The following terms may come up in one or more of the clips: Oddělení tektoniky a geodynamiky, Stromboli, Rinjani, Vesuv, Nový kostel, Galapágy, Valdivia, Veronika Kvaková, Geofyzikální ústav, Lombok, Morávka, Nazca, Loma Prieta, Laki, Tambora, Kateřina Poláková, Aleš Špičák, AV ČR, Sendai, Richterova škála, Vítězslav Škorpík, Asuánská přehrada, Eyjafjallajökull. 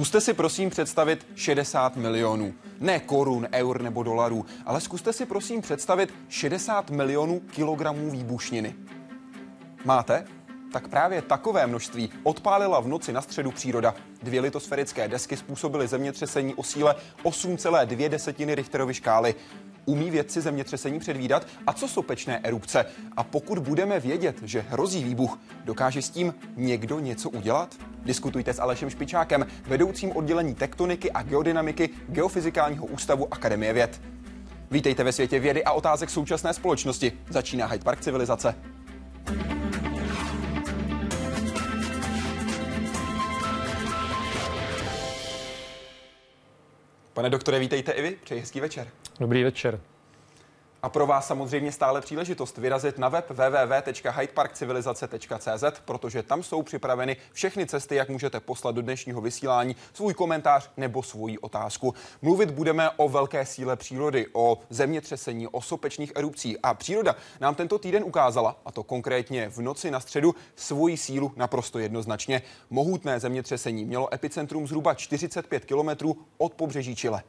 Zkuste si prosím představit 60 milionů. Ne korun, eur nebo dolarů, ale zkuste si prosím představit 60 milionů kilogramů výbušniny. Máte? Tak právě takové množství odpálila v noci na středu příroda. Dvě litosférické desky způsobily zemětřesení o síle 8,2 Richterovy škály. Umí vědci zemětřesení předvídat a co sopečné erupce? A pokud budeme vědět, že hrozí výbuch, dokáže s tím někdo něco udělat? Diskutujte s Alešem Špičákem, vedoucím oddělení tektoniky a geodynamiky Geofyzikálního ústavu Akademie věd. Vítejte ve světě vědy a otázek současné společnosti. Začíná Hyde Park Civilizace. Pane doktore, vítejte i vy, přeji hezký večer. Dobrý večer. A pro vás samozřejmě stále příležitost vyrazit na web www.hydeparkcivilizace.cz, protože tam jsou připraveny všechny cesty, jak můžete poslat do dnešního vysílání svůj komentář nebo svoji otázku. Mluvit budeme o velké síle přírody, o zemětřesení, o sopečných erupcích. A příroda nám tento týden ukázala, a to konkrétně v noci na středu, svoji sílu naprosto jednoznačně. Mohutné zemětřesení mělo epicentrum zhruba 45 kilometrů od pobřeží Chile.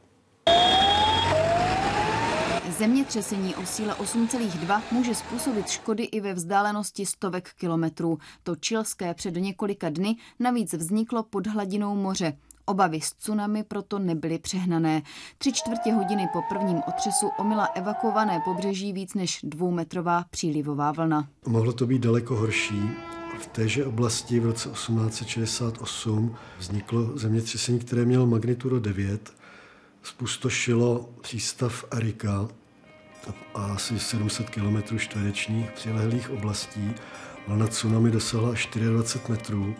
Zemětřesení o síle 8,2 může způsobit škody i ve vzdálenosti stovek kilometrů. To chilské před několika dny navíc vzniklo pod hladinou moře. Obavy z tsunami proto nebyly přehnané. 3/4 hodiny po prvním otřesu omila evakuované pobřeží víc než 2metrová přílivová vlna. Mohlo to být daleko horší. V téže oblasti v roce 1868 vzniklo zemětřesení, které mělo magnitudo 9. Zpustošilo přístav Arica a asi 700 km čtverečních přilehlých oblastí. Vlna tsunami dosáhla 24 metrů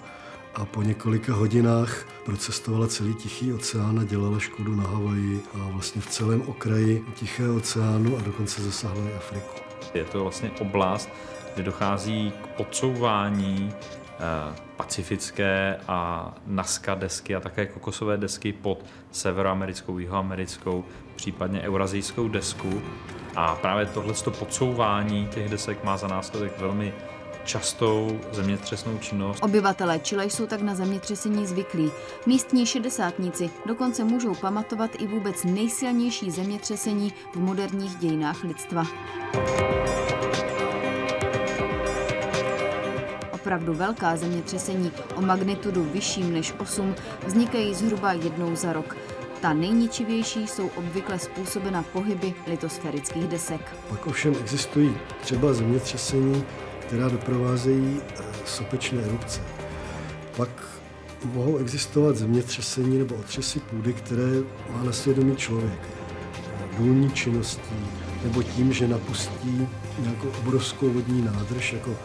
a po několika hodinách procestovala celý Tichý oceán a dělala škodu na Havaji a vlastně v celém okraji Tichého oceánu a dokonce zasáhla i Afriku. Je to vlastně oblast, kde dochází k odsouvání pacifické a Nazca desky a také kokosové desky pod severoamerickou, jihoamerickou, případně eurazijskou desku. A právě tohleto podsouvání těch desek má za následek velmi častou zemětřesnou činnost. Obyvatelé Chile jsou tak na zemětřesení zvyklí. Místní šedesátníci dokonce můžou pamatovat i vůbec nejsilnější zemětřesení v moderních dějinách lidstva. Opravdu velká zemětřesení o magnitudu vyšším než 8 vznikají zhruba jednou za rok. Ta nejničivější jsou obvykle způsobena pohyby litosférických desek. Pak ovšem existují třeba zemětřesení, která doprovázejí sopečné erupce. Pak mohou existovat zemětřesení nebo otřesy půdy, které má na svědomí člověk důlní činností nebo tím, že napustí nějakou obrovskou vodní nádrž, jako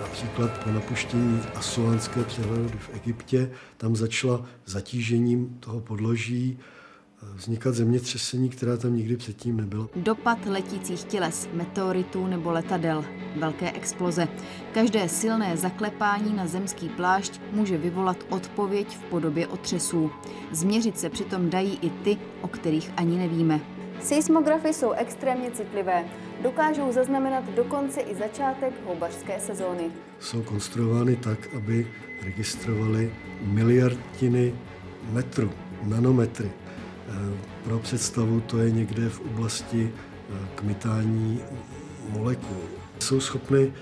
například po napuštění Asuánské přehrady v Egyptě, tam začala zatížením toho podloží vznikat zemětřesení, která tam nikdy předtím nebyla. Dopad letících těles, meteoritů nebo letadel. Velké exploze. Každé silné zaklepání na zemský plášť může vyvolat odpověď v podobě otřesů. Změřit se přitom dají i ty, o kterých ani nevíme. Seismografy jsou extrémně citlivé. Dokážou zaznamenat dokonce i začátek houbařské sezóny. Jsou konstruovány tak, aby registrovali miliardiny metru, nanometry. Pro představu to je někde v oblasti kmitání molekul. Jsou schopny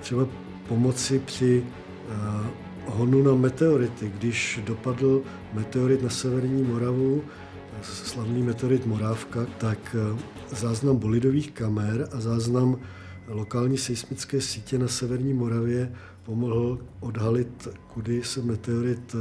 třeba pomoci při honu na meteority. Když dopadl meteorit na severní Moravu, slavný meteorit Morávka, tak záznam bolidových kamer a záznam lokální seismické sítě na severní Moravě pomohl odhalit, kudy se meteorit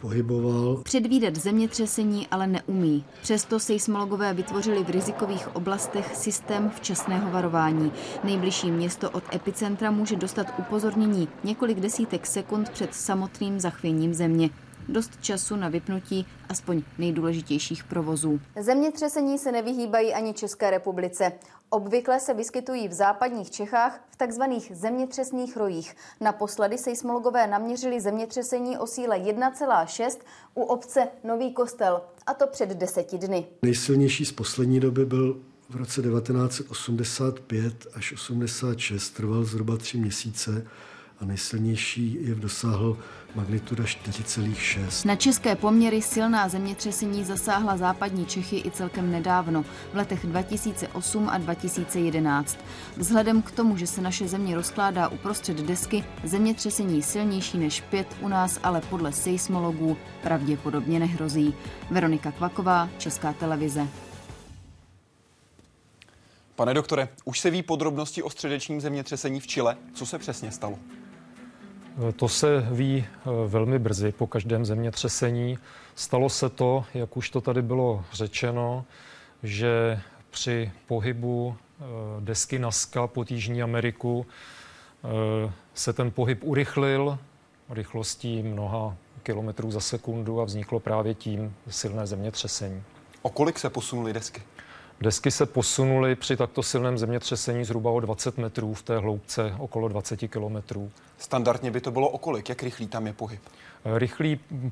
pohyboval. Předvídat zemětřesení ale neumí. Přesto seismologové vytvořili v rizikových oblastech systém včasného varování. Nejbližší město od epicentra může dostat upozornění několik desítek sekund před samotným zachvěním země. Dost času na vypnutí aspoň nejdůležitějších provozů. Zemětřesení se nevyhýbají ani České republice. Obvykle se vyskytují v západních Čechách v takzvaných zemětřesných rojích. Naposledy seismologové naměřili zemětřesení o síle 1,6 u obce Nový Kostel, a to před 10 dny. Nejsilnější z poslední doby byl v roce 1985 až 86, trval zhruba 3 měsíce a nejsilnější jev dosáhl magnituda 4,6. Na české poměry silná zemětřesení zasáhla západní Čechy i celkem nedávno, v letech 2008 a 2011. Vzhledem k tomu, že se naše země rozkládá uprostřed desky, zemětřesení silnější než 5 u nás, ale podle seismologů pravděpodobně nehrozí. Veronika Kvaková, Česká televize. Pane doktore, už se ví podrobnosti o středečním zemětřesení v Chile? Co se přesně stalo? To se ví velmi brzy po každém zemětřesení. Stalo se to, jak už to tady bylo řečeno, že při pohybu desky Nazca pod Jižní Ameriku se ten pohyb urychlil rychlostí mnoha kilometrů za sekundu a vzniklo právě tím silné zemětřesení. O kolik se posunuly desky? Desky se posunuly při takto silném zemětřesení zhruba o 20 metrů, v té hloubce okolo 20 kilometrů. Standardně by to bylo o kolik? Jak rychlý tam je pohyb?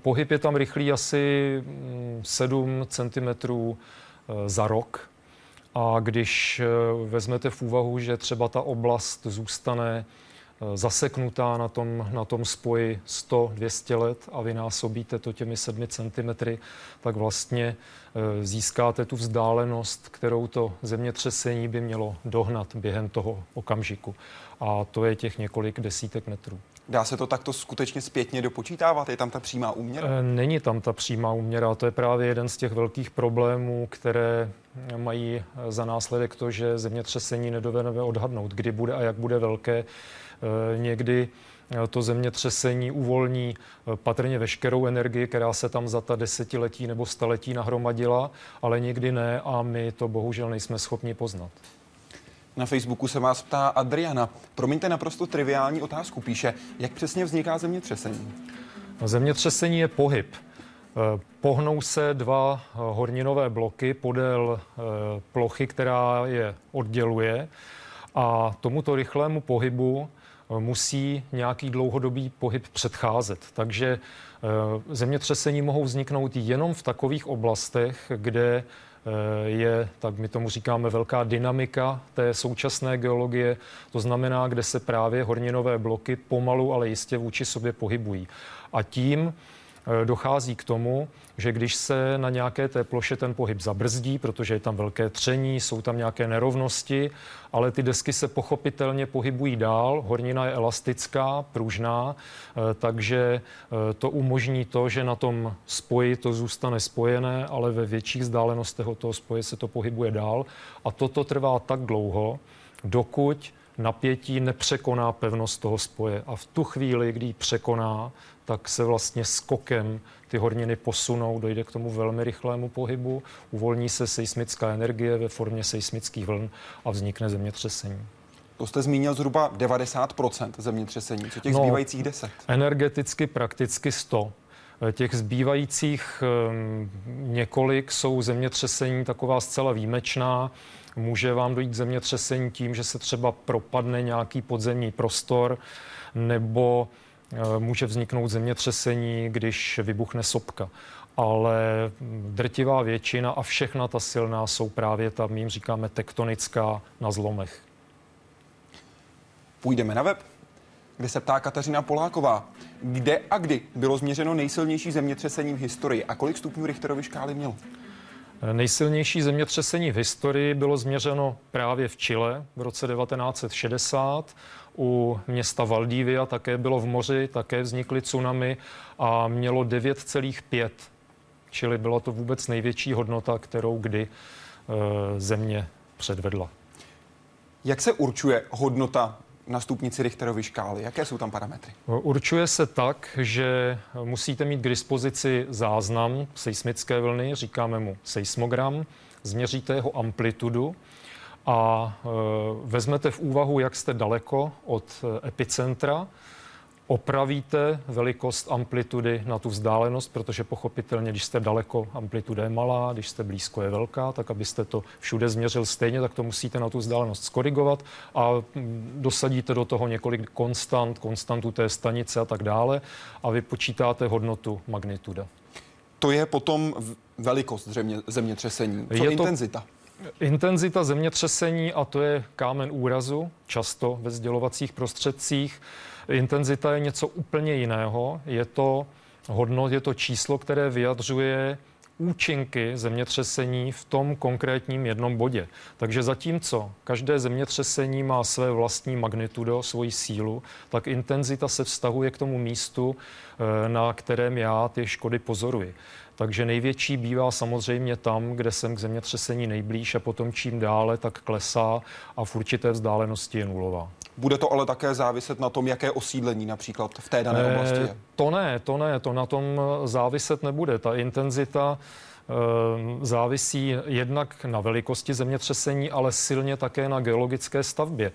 Pohyb je tam rychlý asi 7 centimetrů za rok. A když vezmete v úvahu, že třeba ta oblast zůstane zaseknutá na tom spoji 100-200 let a vynásobíte to těmi 7 centimetry, tak vlastně získáte tu vzdálenost, kterou to zemětřesení by mělo dohnat během toho okamžiku. A to je těch několik desítek metrů. Dá se to takto skutečně zpětně dopočítávat? Je tam ta přímá úměra? Není tam ta přímá úměra. To je právě jeden z těch velkých problémů, které mají za následek to, že zemětřesení nedovedeme odhadnout, kdy bude a jak bude velké. Někdy to zemětřesení uvolní patrně veškerou energii, která se tam za ta desetiletí nebo staletí nahromadila, ale někdy ne a my to bohužel nejsme schopni poznat. Na Facebooku se vás ptá Adriana. Promiňte naprosto triviální otázku, píše. Jak přesně vzniká zemětřesení? Zemětřesení je pohyb. Pohnou se dva horninové bloky podél plochy, která je odděluje, a tomuto rychlému pohybu musí nějaký dlouhodobý pohyb předcházet. Takže zemětřesení mohou vzniknout jenom v takových oblastech, kde je, tak my tomu říkáme, velká dynamika té současné geologie. To znamená, kde se právě horninové bloky pomalu, ale jistě vůči sobě pohybují. A tím dochází k tomu, že když se na nějaké té ploše ten pohyb zabrzdí, protože je tam velké tření, jsou tam nějaké nerovnosti, ale ty desky se pochopitelně pohybují dál, hornina je elastická, pružná, takže to umožní to, že na tom spoji to zůstane spojené, ale ve větších vzdálenostech od toho spoje se to pohybuje dál a toto trvá tak dlouho, dokud napětí nepřekoná pevnost toho spoje a v tu chvíli, kdy ji překoná, tak se vlastně skokem ty horniny posunou, dojde k tomu velmi rychlému pohybu, uvolní se seismická energie ve formě seismických vln a vznikne zemětřesení. To jste zmínil zhruba 90% zemětřesení, co těch zbývajících 10? Energeticky prakticky 100. Těch zbývajících několik jsou zemětřesení taková zcela výjimečná. Může vám dojít zemětřesení tím, že se třeba propadne nějaký podzemní prostor, nebo může vzniknout zemětřesení, když vybuchne sopka. Ale drtivá většina a všechna ta silná jsou právě ta, my jim říkáme, tektonická na zlomech. Půjdeme na web, kde se ptá Kateřina Poláková. Kde a kdy bylo změřeno nejsilnější zemětřesení v historii a kolik stupňů Richterovy škály mělo? Nejsilnější zemětřesení v historii bylo změřeno právě v Chile v roce 1960. U města Valdivia také bylo v moři, také vznikly tsunami a mělo 9,5. Čili byla to vůbec největší hodnota, kterou kdy země předvedla. Jak se určuje hodnota na stupnici Richterovy škály? Jaké jsou tam parametry? Určuje se tak, že musíte mít k dispozici záznam seismické vlny, říkáme mu seismogram, změříte jeho amplitudu a vezmete v úvahu, jak jste daleko od epicentra, opravíte velikost amplitudy na tu vzdálenost, protože pochopitelně, když jste daleko, amplituda je malá, když jste blízko, je velká, tak abyste to všude změřil stejně, tak to musíte na tu vzdálenost skorigovat a dosadíte do toho několik konstant, konstantů té stanice a tak dále a vypočítáte hodnotu magnituda. To je potom velikost zemětřesení. Co je intenzita? Intenzita zemětřesení, a to je kámen úrazu, často ve sdělovacích prostředcích, intenzita je něco úplně jiného. Je to číslo, které vyjadřuje účinky zemětřesení v tom konkrétním jednom bodě. Takže zatímco každé zemětřesení má své vlastní magnitudo, svoji sílu, tak intenzita se vztahuje k tomu místu, na kterém já ty škody pozoruji. Takže největší bývá samozřejmě tam, kde jsem k zemětřesení nejblíž, a potom čím dále, tak klesá a v určité vzdálenosti je nulová. Bude to ale také záviset na tom, jaké osídlení například v té dané oblasti je? To na tom záviset nebude. Ta intenzita závisí jednak na velikosti zemětřesení, ale silně také na geologické stavbě.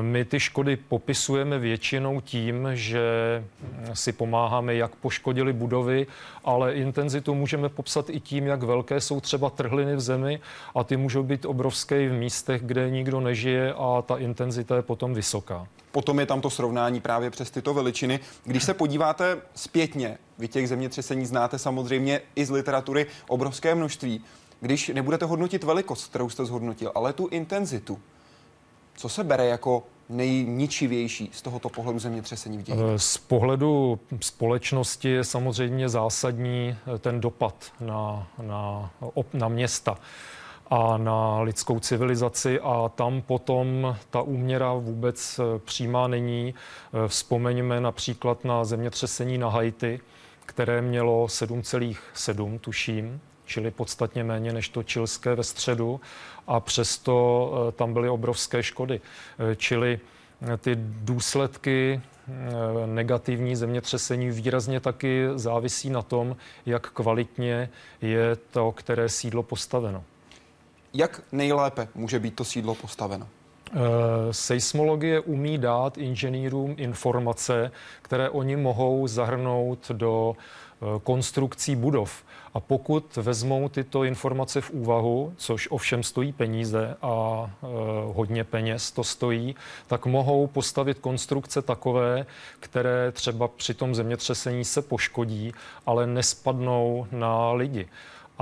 My ty škody popisujeme většinou tím, že si pomáháme, jak poškodily budovy, ale intenzitu můžeme popsat i tím, jak velké jsou třeba trhliny v zemi, a ty můžou být obrovské v místech, kde nikdo nežije, a ta intenzita je potom vysoká. Potom je tam to srovnání právě přes tyto veličiny. Když se podíváte zpětně, vy těch zemětřesení znáte samozřejmě i z literatury obrovské množství. Když nebudete hodnotit velikost, kterou jste zhodnotil, ale tu intenzitu, co se bere jako nejničivější z tohoto pohledu zemětřesení v dějinách? Z pohledu společnosti je samozřejmě zásadní ten dopad na města a na lidskou civilizaci, a tam potom ta úměra vůbec přímá není. Vzpomeňme například na zemětřesení na Haiti, které mělo 7,7, tuším, čili podstatně méně než to chilské ve středu, a přesto tam byly obrovské škody. Čili ty důsledky negativní zemětřesení výrazně taky závisí na tom, jak kvalitně je to, které sídlo postaveno. Jak nejlépe může být to sídlo postaveno? Seismologie umí dát inženýrům informace, které oni mohou zahrnout do konstrukcí budov. A pokud vezmou tyto informace v úvahu, což ovšem stojí peníze a hodně peněz to stojí, tak mohou postavit konstrukce takové, které třeba při tom zemětřesení se poškodí, ale nespadnou na lidi.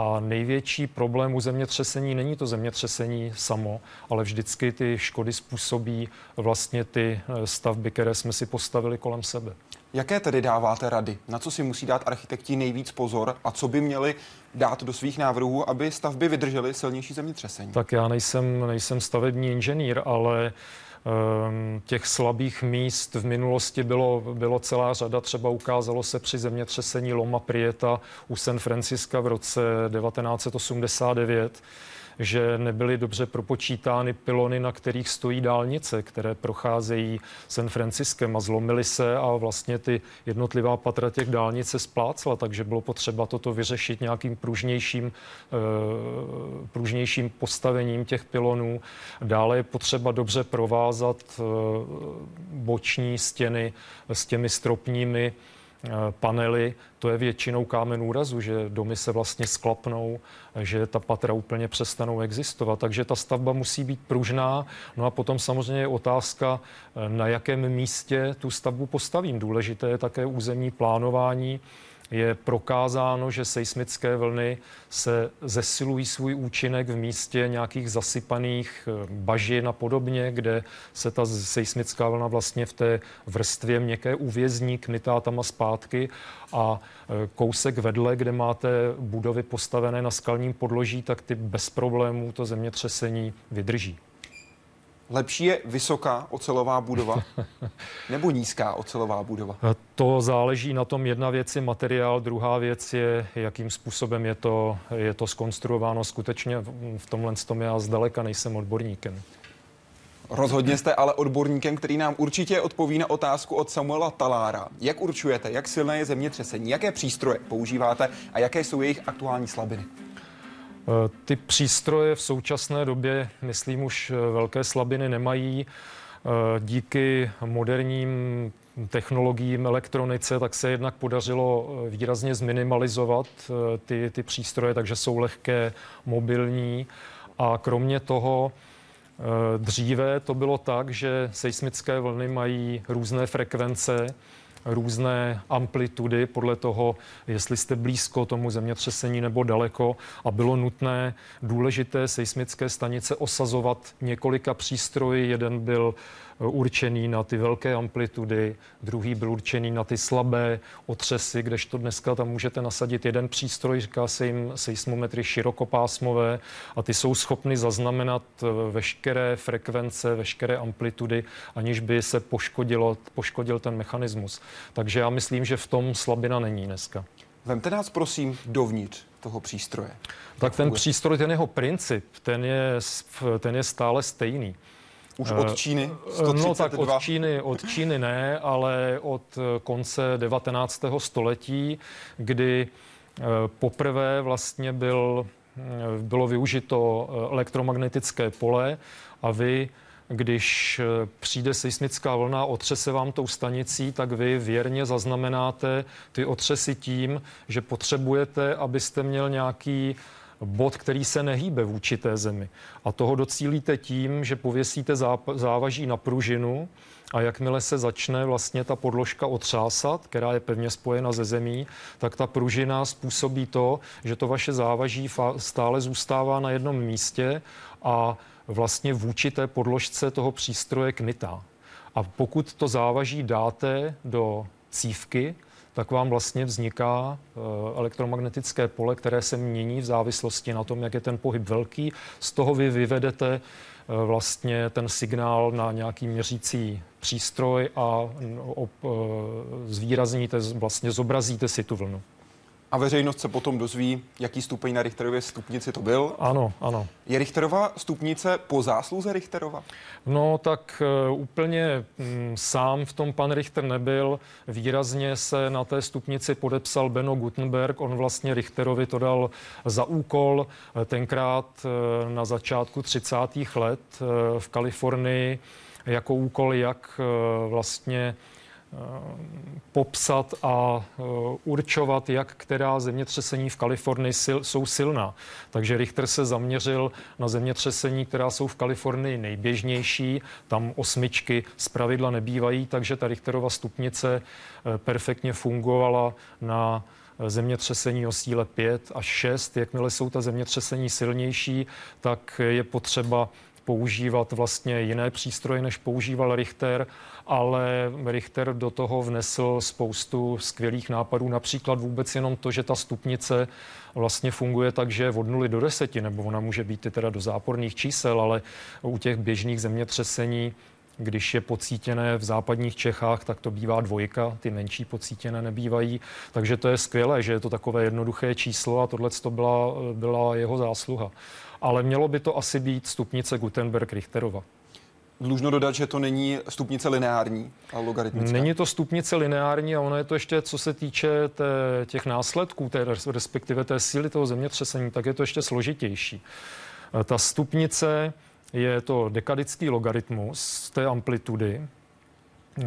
A největší problém u zemětřesení není to zemětřesení samo, ale vždycky ty škody způsobí vlastně ty stavby, které jsme si postavili kolem sebe. Jaké tedy dáváte rady? Na co si musí dát architekti nejvíc pozor a co by měli dát do svých návrhů, aby stavby vydržely silnější zemětřesení? Tak já nejsem stavební inženýr, ale těch slabých míst v minulosti bylo celá řada. Třeba ukázalo se při zemětřesení Loma Prieta u San Franciska v roce 1989, že nebyly dobře propočítány pilony, na kterých stojí dálnice, které procházejí San Franciskem, a zlomily se a vlastně ty jednotlivá patra těch dálnic se splácla, takže bylo potřeba toto vyřešit nějakým pružnějším postavením těch pilonů. Dále je potřeba dobře provázat boční stěny s těmi stropními panely. To je většinou kámen úrazu, že domy se vlastně sklapnou, že ta patra úplně přestanou existovat. Takže ta stavba musí být pružná. No a potom samozřejmě je otázka, na jakém místě tu stavbu postavím. Důležité je také územní plánování. Je prokázáno, že seismické vlny se zesilují svůj účinek v místě nějakých zasypaných bažin a podobně, kde se ta seismická vlna vlastně v té vrstvě měkké uvězní, kmitá tam a zpátky, a kousek vedle, kde máte budovy postavené na skalním podloží, tak ty bez problémů to zemětřesení vydrží. Lepší je vysoká ocelová budova nebo nízká ocelová budova? To záleží na tom. Jedna věc je materiál, druhá věc je, jakým způsobem je to zkonstruováno. Skutečně v tomhle tom já zdaleka nejsem odborníkem. Rozhodně jste ale odborníkem, který nám určitě odpoví na otázku od Samuela Talára. Jak určujete, jak silné je zemětřesení, jaké přístroje používáte a jaké jsou jejich aktuální slabiny? Ty přístroje v současné době, myslím, už velké slabiny nemají. Díky moderním technologiím, elektronice, tak se jednak podařilo výrazně zminimalizovat ty přístroje, takže jsou lehké, mobilní. A kromě toho dříve to bylo tak, že seismické vlny mají různé frekvence, různé amplitudy podle toho, jestli jste blízko tomu zemětřesení nebo daleko, a bylo nutné důležité seismické stanice osazovat několika přístroji. Jeden byl určený na ty velké amplitudy, druhý byl určený na ty slabé otřesy, kdežto dneska tam můžete nasadit jeden přístroj, říká se jim seismometry širokopásmové, a ty jsou schopny zaznamenat veškeré frekvence, veškeré amplitudy, aniž by se poškodil ten mechanismus. Takže já myslím, že v tom slabina není dneska. Vemte nás, prosím, dovnitř toho přístroje. Tak ten přístroj, ten jeho princip, ten je stále stejný. Už od Číny? 132. No tak od Číny ne, ale od konce 19. století, kdy poprvé vlastně bylo využito elektromagnetické pole, a vy, když přijde seismická vlna, otřese vám tou stanicí, tak vy věrně zaznamenáte ty otřesy tím, že potřebujete, abyste měl nějaký bod, který se nehýbe vůči té zemi. A toho docílíte tím, že pověsíte závaží na pružinu, a jakmile se začne vlastně ta podložka otřásat, která je pevně spojena ze zemí, tak ta pružina způsobí to, že to vaše závaží stále zůstává na jednom místě a vlastně vůči té podložce toho přístroje knitá. A pokud to závaží dáte do cívky, tak vám vlastně vzniká elektromagnetické pole, které se mění v závislosti na tom, jak je ten pohyb velký. Z toho vy vyvedete vlastně ten signál na nějaký měřící přístroj a zvýrazníte, vlastně zobrazíte si tu vlnu. A veřejnost se potom dozví, jaký stupeň na Richterově stupnici to byl? Ano, ano. Je Richterova stupnice po zásluze Richterova? No tak úplně sám v tom pan Richter nebyl. Výrazně se na té stupnici podepsal Beno Gutenberg. On vlastně Richterovi to dal za úkol. Tenkrát na začátku 30. let v Kalifornii jako úkol, jak vlastně popsat a určovat, jak která zemětřesení v Kalifornii jsou silná. Takže Richter se zaměřil na zemětřesení, která jsou v Kalifornii nejběžnější. Tam 8 zpravidla nebývají, takže ta Richterova stupnice perfektně fungovala na zemětřesení o síle 5 až 6. Jakmile jsou ta zemětřesení silnější, tak je potřeba používat vlastně jiné přístroje, než používal Richter, ale Richter do toho vnesl spoustu skvělých nápadů, například vůbec jenom to, že ta stupnice vlastně funguje tak, že od 0 do 10, nebo ona může být i teda do záporných čísel, ale u těch běžných zemětřesení, když je pocítěné v západních Čechách, tak to bývá 2, ty menší pocítěné nebývají, takže to je skvělé, že je to takové jednoduché číslo, a tohle to byla jeho zásluha. Ale mělo by to asi být stupnice Gutenberg-Richterova. Dlužno dodat, že to není stupnice lineární a logaritmická. Není to stupnice lineární, a ono je to ještě, co se týče těch následků, respektive té síly toho zemětřesení, tak je to ještě složitější. Ta stupnice je to dekadický logaritmus té amplitudy,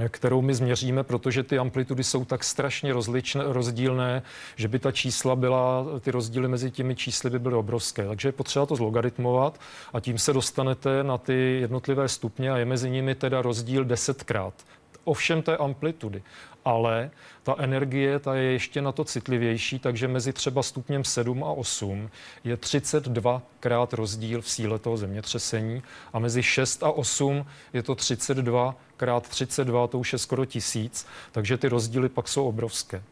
kterou my změříme, protože ty amplitudy jsou tak strašně rozdílné, že by ta čísla byla, ty rozdíly mezi těmi čísly by byly obrovské. Takže je potřeba to zlogaritmovat, a tím se dostanete na ty jednotlivé stupně, a je mezi nimi teda rozdíl 10krát. Ovšem té amplitudy. Ale ta energie, ta je ještě na to citlivější, takže mezi třeba stupněm 7 a 8 je 32krát rozdíl v síle toho zemětřesení, a mezi 6 a 8 je to 32x32, to už je skoro 1000, takže ty rozdíly pak jsou obrovské.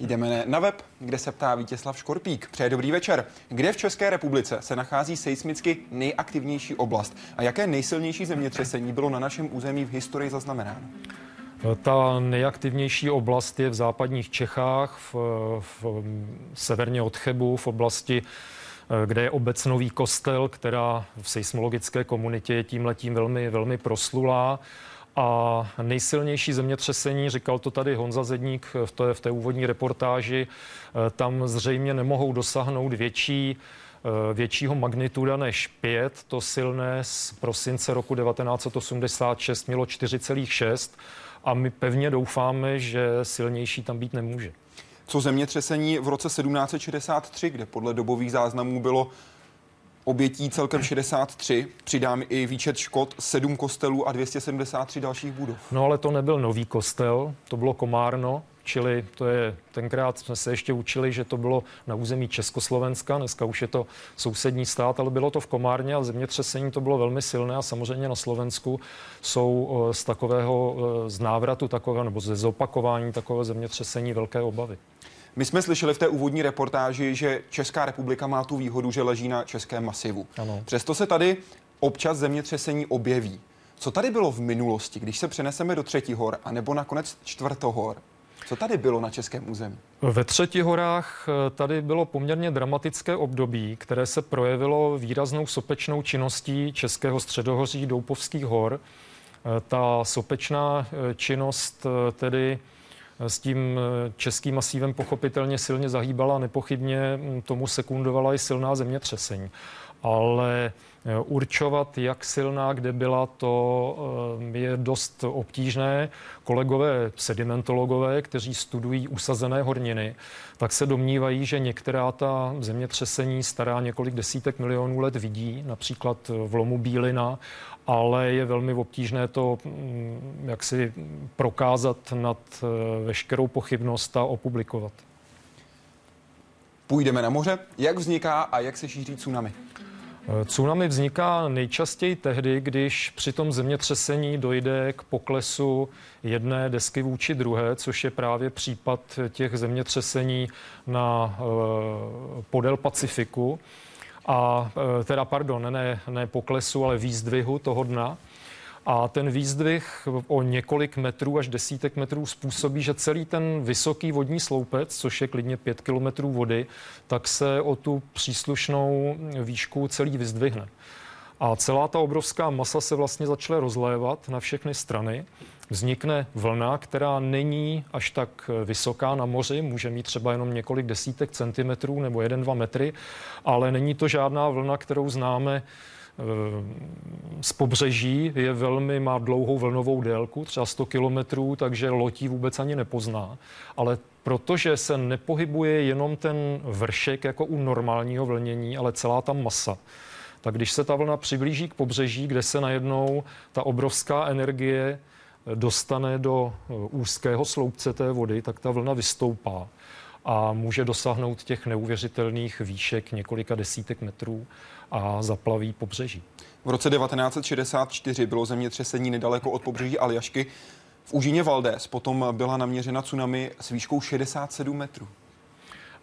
Jdeme na web, kde se ptá Vítězslav Škorpík. Přeje dobrý večer. Kde v České republice se nachází seismicky nejaktivnější oblast a jaké nejsilnější zemětřesení bylo na našem území v historii zaznamenáno? Ta nejaktivnější oblast je v západních Čechách, v severně od Chebu, v oblasti, kde je obec Nový Kostel, která v seismologické komunitě je tímhletím velmi, velmi proslulá. A nejsilnější zemětřesení, říkal to tady Honza Zedník v té úvodní reportáži, tam zřejmě nemohou dosáhnout většího magnituda než 5. To silné z prosince roku 1986 mělo 4,6, a my pevně doufáme, že silnější tam být nemůže. Co zemětřesení v roce 1763, kde podle dobových záznamů bylo obětí celkem 63, přidám i výčet škod, 7 kostelů a 273 dalších budov. No ale to nebyl Nový kostel, to bylo Komárno, čili to je, tenkrát jsme se ještě učili, že to bylo na území Československa, dneska už je to sousední stát, ale bylo to v Komárně a zemětřesení to bylo velmi silné a samozřejmě na Slovensku jsou z takového, z návratu takového nebo ze zopakování takového zemětřesení velké obavy. My jsme slyšeli v té úvodní reportáži, že Česká republika má tu výhodu, že leží na českém masivu. Ano. Přesto se tady občas zemětřesení objeví. Co tady bylo v minulosti, když se přeneseme do Třetihor a nebo nakonec Čtvrtohor? Co tady bylo na českém území? Ve Třetihorách tady bylo poměrně dramatické období, které se projevilo výraznou sopečnou činností Českého středohoří, Doupovských hor. Ta sopečná činnost tedy s tím českým masívem pochopitelně silně zahýbala, nepochybně tomu sekundovala i silná zemětřesení. Ale určovat, jak silná, kde byla, to je dost obtížné. Kolegové sedimentologové, kteří studují usazené horniny, tak se domnívají, že některá ta zemětřesení stará několik desítek milionů let vidí, například v lomu Bílina, ale je velmi obtížné to jaksi prokázat nad veškerou pochybnost a opublikovat. Půjdeme na moře. Jak vzniká a jak se šíří tsunami? Tsunami vzniká nejčastěji tehdy, když při tom zemětřesení dojde k poklesu jedné desky vůči druhé, což je právě případ těch zemětřesení na podél Pacifiku. A teda, pardon, ne poklesu, ale výzdvihu toho dna. A ten výzdvih o několik metrů až desítek metrů způsobí, že celý ten vysoký vodní sloupec, což je klidně 5 kilometrů vody, tak se o tu příslušnou výšku celý vyzdvihne. A celá ta obrovská masa se vlastně začne rozlévat na všechny strany. Vznikne vlna, která není až tak vysoká na moři, může mít třeba jenom několik desítek centimetrů nebo 1–2 metry, ale není to žádná vlna, kterou známe z pobřeží, je velmi, má dlouhou vlnovou délku, třeba 100 kilometrů, takže lodí vůbec ani nepozná. Ale protože se nepohybuje jenom ten vršek jako u normálního vlnění, ale celá ta masa, tak když se ta vlna přiblíží k pobřeží, kde se najednou ta obrovská energie dostane do úzkého sloupce té vody, tak ta vlna vystoupá a může dosáhnout těch neuvěřitelných výšek několika desítek metrů a zaplaví pobřeží. V roce 1964 bylo zemětřesení nedaleko od pobřeží Aljašky. V úžině Valdés potom byla naměřena tsunami s výškou 67 metrů.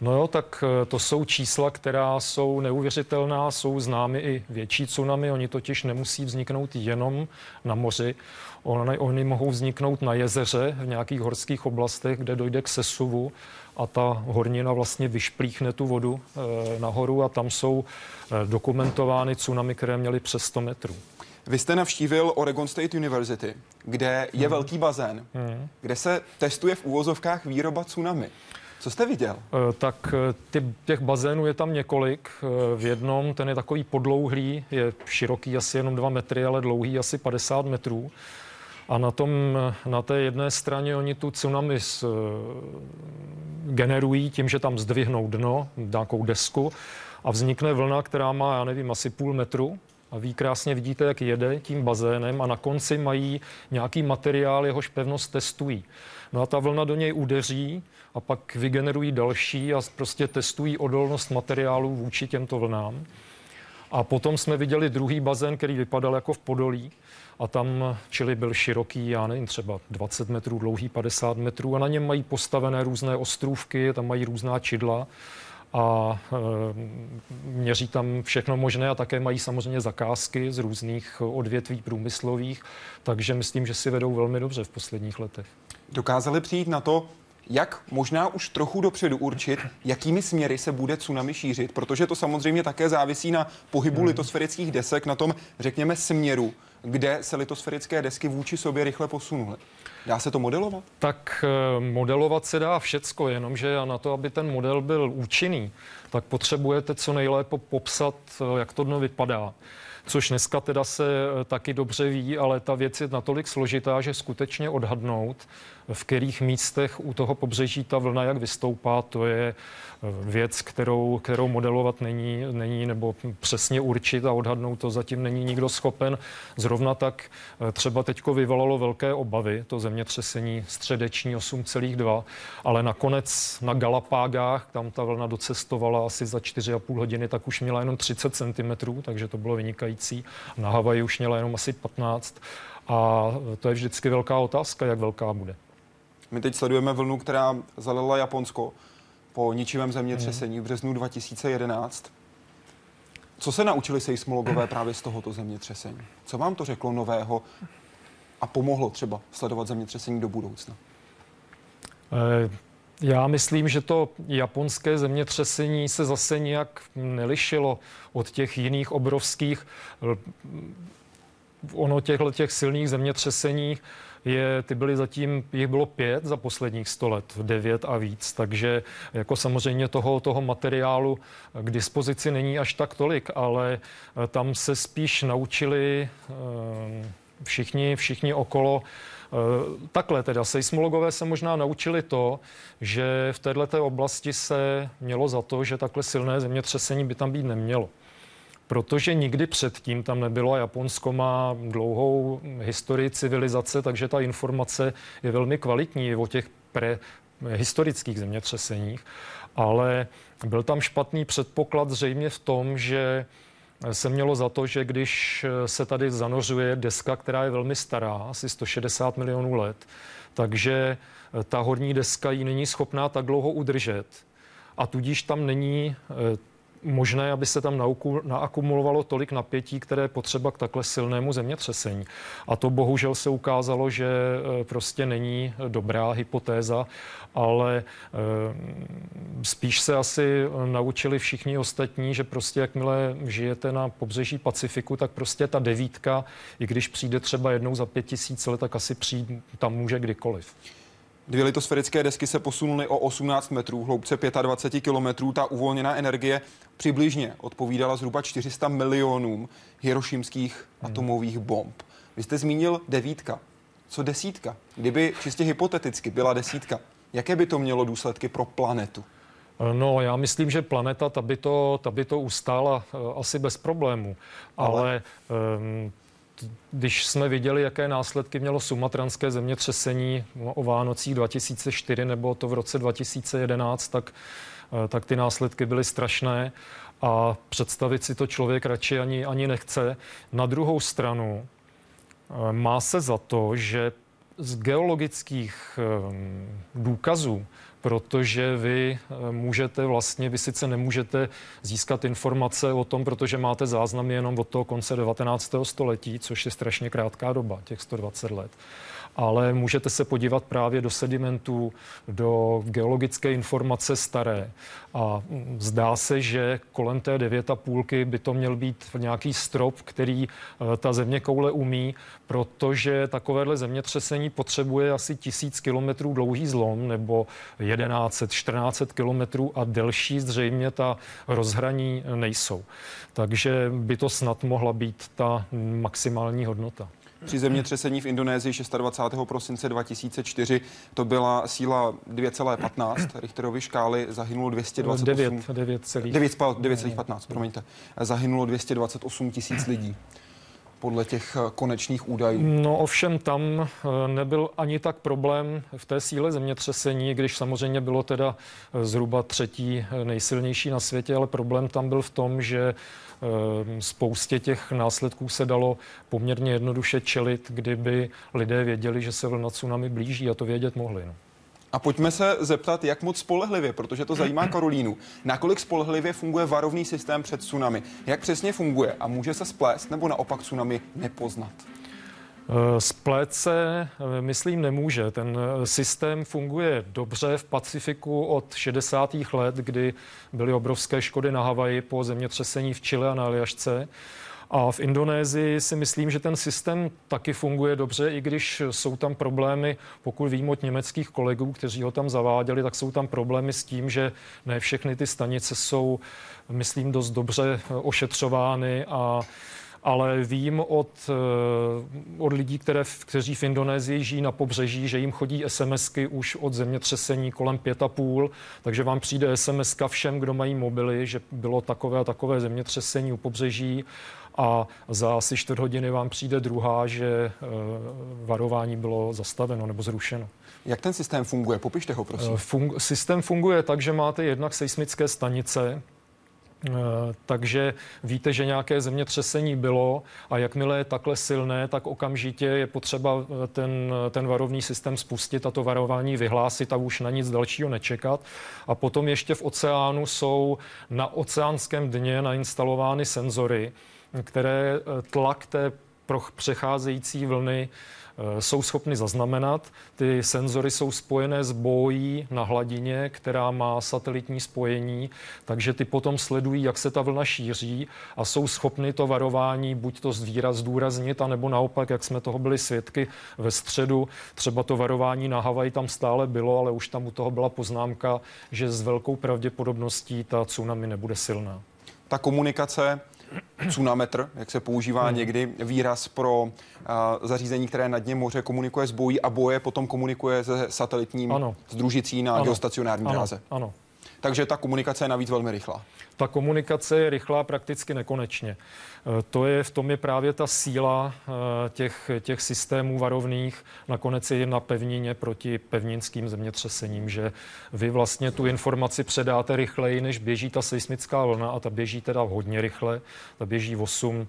No jo, tak to jsou čísla, která jsou neuvěřitelná, jsou známy i větší tsunami, oni totiž nemusí vzniknout jenom na moři, oni mohou vzniknout na jezeře v nějakých horských oblastech, kde dojde k sesuvu a ta hornina vlastně vyšplíchne tu vodu nahoru a tam jsou dokumentovány tsunami, které měly přes 100 metrů. Vy jste navštívil Oregon State University, kde je velký bazén, kde se testuje v uvozovkách výroba tsunami. Co jste viděl? Tak těch bazénů je tam několik. V jednom, ten je takový podlouhlý, je široký asi jenom 2 metry, ale dlouhý asi 50 metrů. A na té jedné straně oni tu tsunami generují tím, že tam zdvihnou dno, nějakou desku a vznikne vlna, která má, já nevím, asi půl metru. A vy krásně vidíte, jak jede tím bazénem a na konci mají nějaký materiál, jehož pevnost testují. No a ta vlna do něj udeří a pak vygenerují další a prostě testují odolnost materiálu vůči těmto vlnám. A potom jsme viděli druhý bazén, který vypadal jako v podolí a tam, čili byl široký, já nevím, třeba 20 metrů, dlouhý 50 metrů a na něm mají postavené různé ostrůvky, tam mají různá čidla a měří tam všechno možné a také mají samozřejmě zakázky z různých odvětví průmyslových, takže myslím, že si vedou velmi dobře v posledních letech. Dokázali přijít na to, jak možná už trochu dopředu určit, jakými směry se bude tsunami šířit, protože to samozřejmě také závisí na pohybu litosférických desek, na tom, řekněme, směru, kde se litosférické desky vůči sobě rychle posunuly. Dá se to modelovat? Tak modelovat se dá všecko, jenomže na to, aby ten model byl účinný, tak potřebujete co nejlépe popsat, jak to dno vypadá. Což dneska teda se taky dobře ví, ale ta věc je natolik složitá, že skutečně odhadnout, v kterých místech u toho pobřeží ta vlna jak vystoupá, to je věc, kterou modelovat není, nebo přesně určit a odhadnout to zatím není nikdo schopen. Zrovna tak třeba teďko vyvolalo velké obavy to zemětřesení středeční 8,2, ale nakonec na Galapágách, tam ta vlna docestovala asi za 4,5 hodiny, tak už měla jenom 30 cm, takže to bylo vynikající. Na Havaji už měla jenom asi 15 a to je vždycky velká otázka, jak velká bude. My teď sledujeme vlnu, která zalila Japonsko po ničivém zemětřesení v březnu 2011. Co se naučili seismologové právě z tohoto zemětřesení? Co vám to řeklo nového a pomohlo třeba sledovat zemětřesení do budoucna? Já myslím, že to japonské zemětřesení se zase nijak nelišilo od těch jiných obrovských. Ono těch silných zemětřesení ty byly zatím, jich bylo 5 za posledních 100 let, 9 a víc, takže jako samozřejmě toho materiálu k dispozici není až tak tolik, ale tam se spíš naučili všichni okolo. Takhle teda, seismologové se možná naučili to, že v této oblasti se mělo za to, že takhle silné zemětřesení by tam být nemělo. Protože nikdy předtím tam nebylo a Japonsko má dlouhou historii civilizace, takže ta informace je velmi kvalitní o těch prehistorických zemětřeseních. Ale byl tam špatný předpoklad zřejmě v tom, že se mělo za to, že když se tady zanořuje deska, která je velmi stará, asi 160 milionů let, takže ta horní deska ji není schopná tak dlouho udržet a tudíž tam není možné, aby se tam naakumulovalo tolik napětí, které je potřeba k takhle silnému zemětřesení. A to bohužel se ukázalo, že prostě není dobrá hypotéza, ale spíš se asi naučili všichni ostatní, že prostě jakmile žijete na pobřeží Pacifiku, tak prostě ta 9, i když přijde třeba jednou za 5000 let, tak asi přijde, tam může kdykoliv. Dvě litosférické desky se posunuly o 18 metrů, hloubce 25 kilometrů. Ta uvolněná energie přibližně odpovídala zhruba 400 milionům hirošimských atomových bomb. Vy jste zmínil 9. Co 10? Kdyby čistě hypoteticky byla 10, jaké by to mělo důsledky pro planetu? No, já myslím, že planeta, ta by to ustála asi bez problémů, ale když jsme viděli, jaké následky mělo sumatranské zemětřesení o Vánocích 2004 nebo to v roce 2011, tak ty následky byly strašné a představit si to člověk radši ani nechce. Na druhou stranu má se za to, že z geologických důkazů, protože vy sice nemůžete získat informace o tom, protože máte záznamy jenom od toho konce 19. století, což je strašně krátká doba, těch 120 let. Ale můžete se podívat právě do sedimentů, do geologické informace staré. A zdá se, že kolem té 9,5 by to měl být nějaký strop, který ta zeměkoule umí, protože takovéhle zemětřesení potřebuje asi 1000 kilometrů dlouhý zlom, nebo 1100-1400 kilometrů a delší zřejmě ta rozhraní nejsou. Takže by to snad mohla být ta maximální hodnota. Při zemětřesení v Indonésii 26. prosince 2004 to byla síla 2,15 Richterovy škály, zahynulo 9,15, zahynulo 228 tisíc lidí podle těch konečných údajů. No ovšem tam nebyl ani tak problém v té síle zemětřesení, když samozřejmě bylo teda zhruba třetí nejsilnější na světě, ale problém tam byl v tom, že spoustě těch následků se dalo poměrně jednoduše čelit, kdyby lidé věděli, že se vlna tsunami blíží a to vědět mohli. No. A pojďme se zeptat, jak moc spolehlivě, protože to zajímá Karolínu, nakolik spolehlivě funguje varovný systém před tsunami. Jak přesně funguje a může se splést nebo naopak tsunami nepoznat? Splést se, myslím, nemůže. Ten systém funguje dobře v Pacifiku od 60. let, kdy byly obrovské škody na Havaji po zemětřesení v Chile a na Aljašce. A v Indonésii si myslím, že ten systém taky funguje dobře, i když jsou tam problémy, pokud vím od německých kolegů, kteří ho tam zaváděli, tak jsou tam problémy s tím, že ne všechny ty stanice jsou, myslím, dost dobře ošetřovány a ale vím od lidí, kteří v Indonésii žijí na pobřeží, že jim chodí SMSky už od zemětřesení kolem 5,5, takže vám přijde SMSka všem, kdo mají mobily, že bylo takové a takové zemětřesení u pobřeží a za asi 4 hodiny vám přijde druhá, že varování bylo zastaveno nebo zrušeno. Jak ten systém funguje? Popište ho, prosím. Systém funguje tak, že máte jednak seismické stanice, takže víte, že nějaké zemětřesení bylo a jakmile je takhle silné, tak okamžitě je potřeba ten varovný systém spustit a to varování vyhlásit a už na nic dalšího nečekat. A potom ještě v oceánu jsou na oceánském dně nainstalovány senzory, které tlak té přecházející vlny jsou schopny zaznamenat. Ty senzory jsou spojené s bójí na hladině, která má satelitní spojení, takže ty potom sledují, jak se ta vlna šíří a jsou schopny to varování buď to zdůraznit, anebo naopak, jak jsme toho byli svědky ve středu. Třeba to varování na Havaji tam stále bylo, ale už tam u toho byla poznámka, že s velkou pravděpodobností ta tsunami nebude silná. Ta komunikace... Tsunametr, jak se používá někdy, výraz pro zařízení, které na dně moře komunikuje s bojí a boje potom komunikuje se satelitním združicí na geostacionární dráze. Ano. Takže ta komunikace je navíc velmi rychlá. Ta komunikace je rychlá prakticky nekonečně. V tom je právě ta síla těch systémů varovných. Nakonec je na pevnině proti pevninským zemětřesením, že vy vlastně tu informaci předáte rychleji, než běží ta seismická vlna a ta běží teda hodně rychle. Ta běží 8-10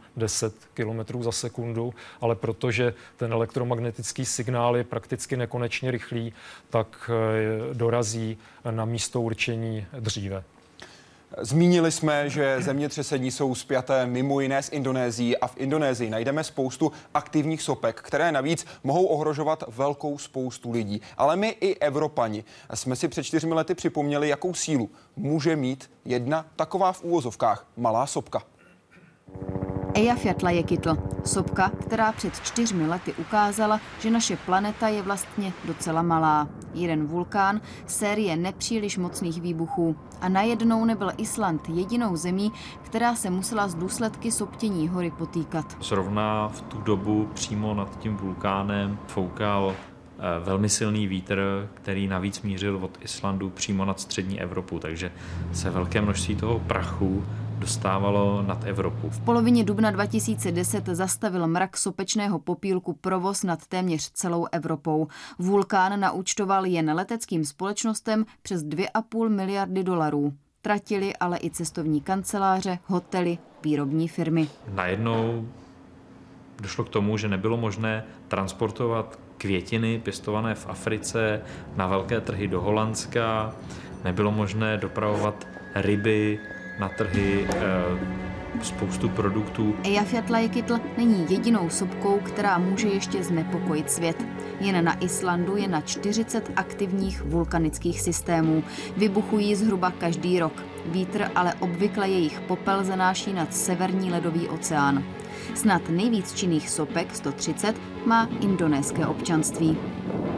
km za sekundu, ale protože ten elektromagnetický signál je prakticky nekonečně rychlý, tak dorazí na místo určení dříve. Zmínili jsme, že zemětřesení jsou spjaté mimo jiné s Indonésií a v Indonésii najdeme spoustu aktivních sopek, které navíc mohou ohrožovat velkou spoustu lidí. Ale my i Evropani jsme si před 4 lety připomněli, jakou sílu může mít jedna taková v úvozovkách malá sopka. Eyjafjallajökull, sopka, která před 4 lety ukázala, že naše planeta je vlastně docela malá. Jeden vulkán, série nepříliš mocných výbuchů. A najednou nebyl Island jedinou zemí, která se musela z důsledky soptění hory potýkat. Zrovna v tu dobu přímo nad tím vulkánem foukal velmi silný vítr, který navíc mířil od Islandu přímo nad střední Evropu, takže se velké množství toho prachu dostávalo nad Evropu. V polovině dubna 2010 zastavil mrak sopečného popílku provoz nad téměř celou Evropou. Vulkán naúčtoval jen leteckým společnostem přes 2,5 miliardy $. Tratili ale i cestovní kanceláře, hotely, výrobní firmy. Najednou došlo k tomu, že nebylo možné transportovat květiny pěstované v Africe na velké trhy do Holandska, nebylo možné dopravovat ryby na trhy, spoustu produktů. Eyjafjallajökull není jedinou sopkou, která může ještě znepokojit svět. Jen na Islandu je na 40 aktivních vulkanických systémů. Vybuchují zhruba každý rok. Vítr ale obvykle jejich popel zanáší nad severní ledový oceán. Snad nejvíc činných sopek, 130, má indonéské občanství.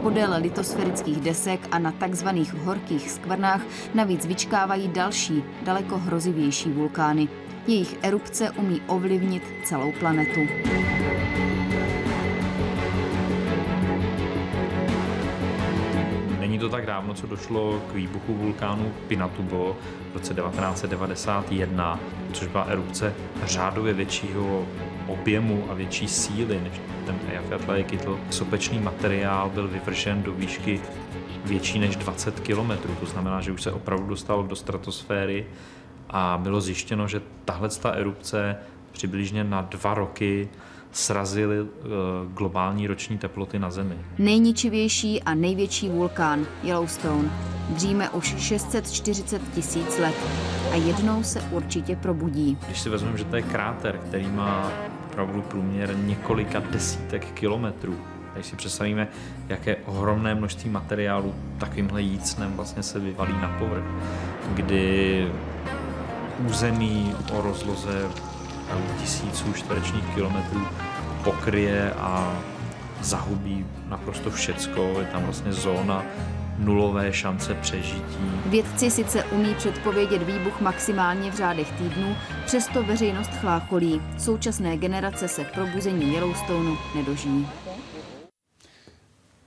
Podél litosférických desek a na takzvaných horkých skvrnách navíc vyčkávají další, daleko hrozivější vulkány. Jejich erupce umí ovlivnit celou planetu. Není to tak dávno, co došlo k výbuchu vulkánu Pinatubo v roce 1991, což byla erupce řádově většího objemu a větší síly než ten Eyjafjallajökull. Sopečný materiál byl vyvržen do výšky větší než 20 kilometrů, to znamená, že už se opravdu dostal do stratosféry a bylo zjištěno, že tahle erupce přibližně na 2 roky srazily globální roční teploty na Zemi. Nejničivější a největší vulkán Yellowstone dříme už 640 000 let a jednou se určitě probudí. Když si vezmeme, že to je kráter, který má opravdu průměr několika desítek kilometrů, když si představíme, jaké ohromné množství materiálu takovýmhle jícnem vlastně se vyvalí na povrch, kdy území o rozloze tisíců čtverečních kilometrů pokryje a zahubí naprosto všecko. Je tam vlastně zóna nulové šance přežití. Vědci sice umí předpovědět výbuch maximálně v řádech týdnů, přesto veřejnost chlácholí. Současné generace se k probuzení Yellowstoneu nedožijí.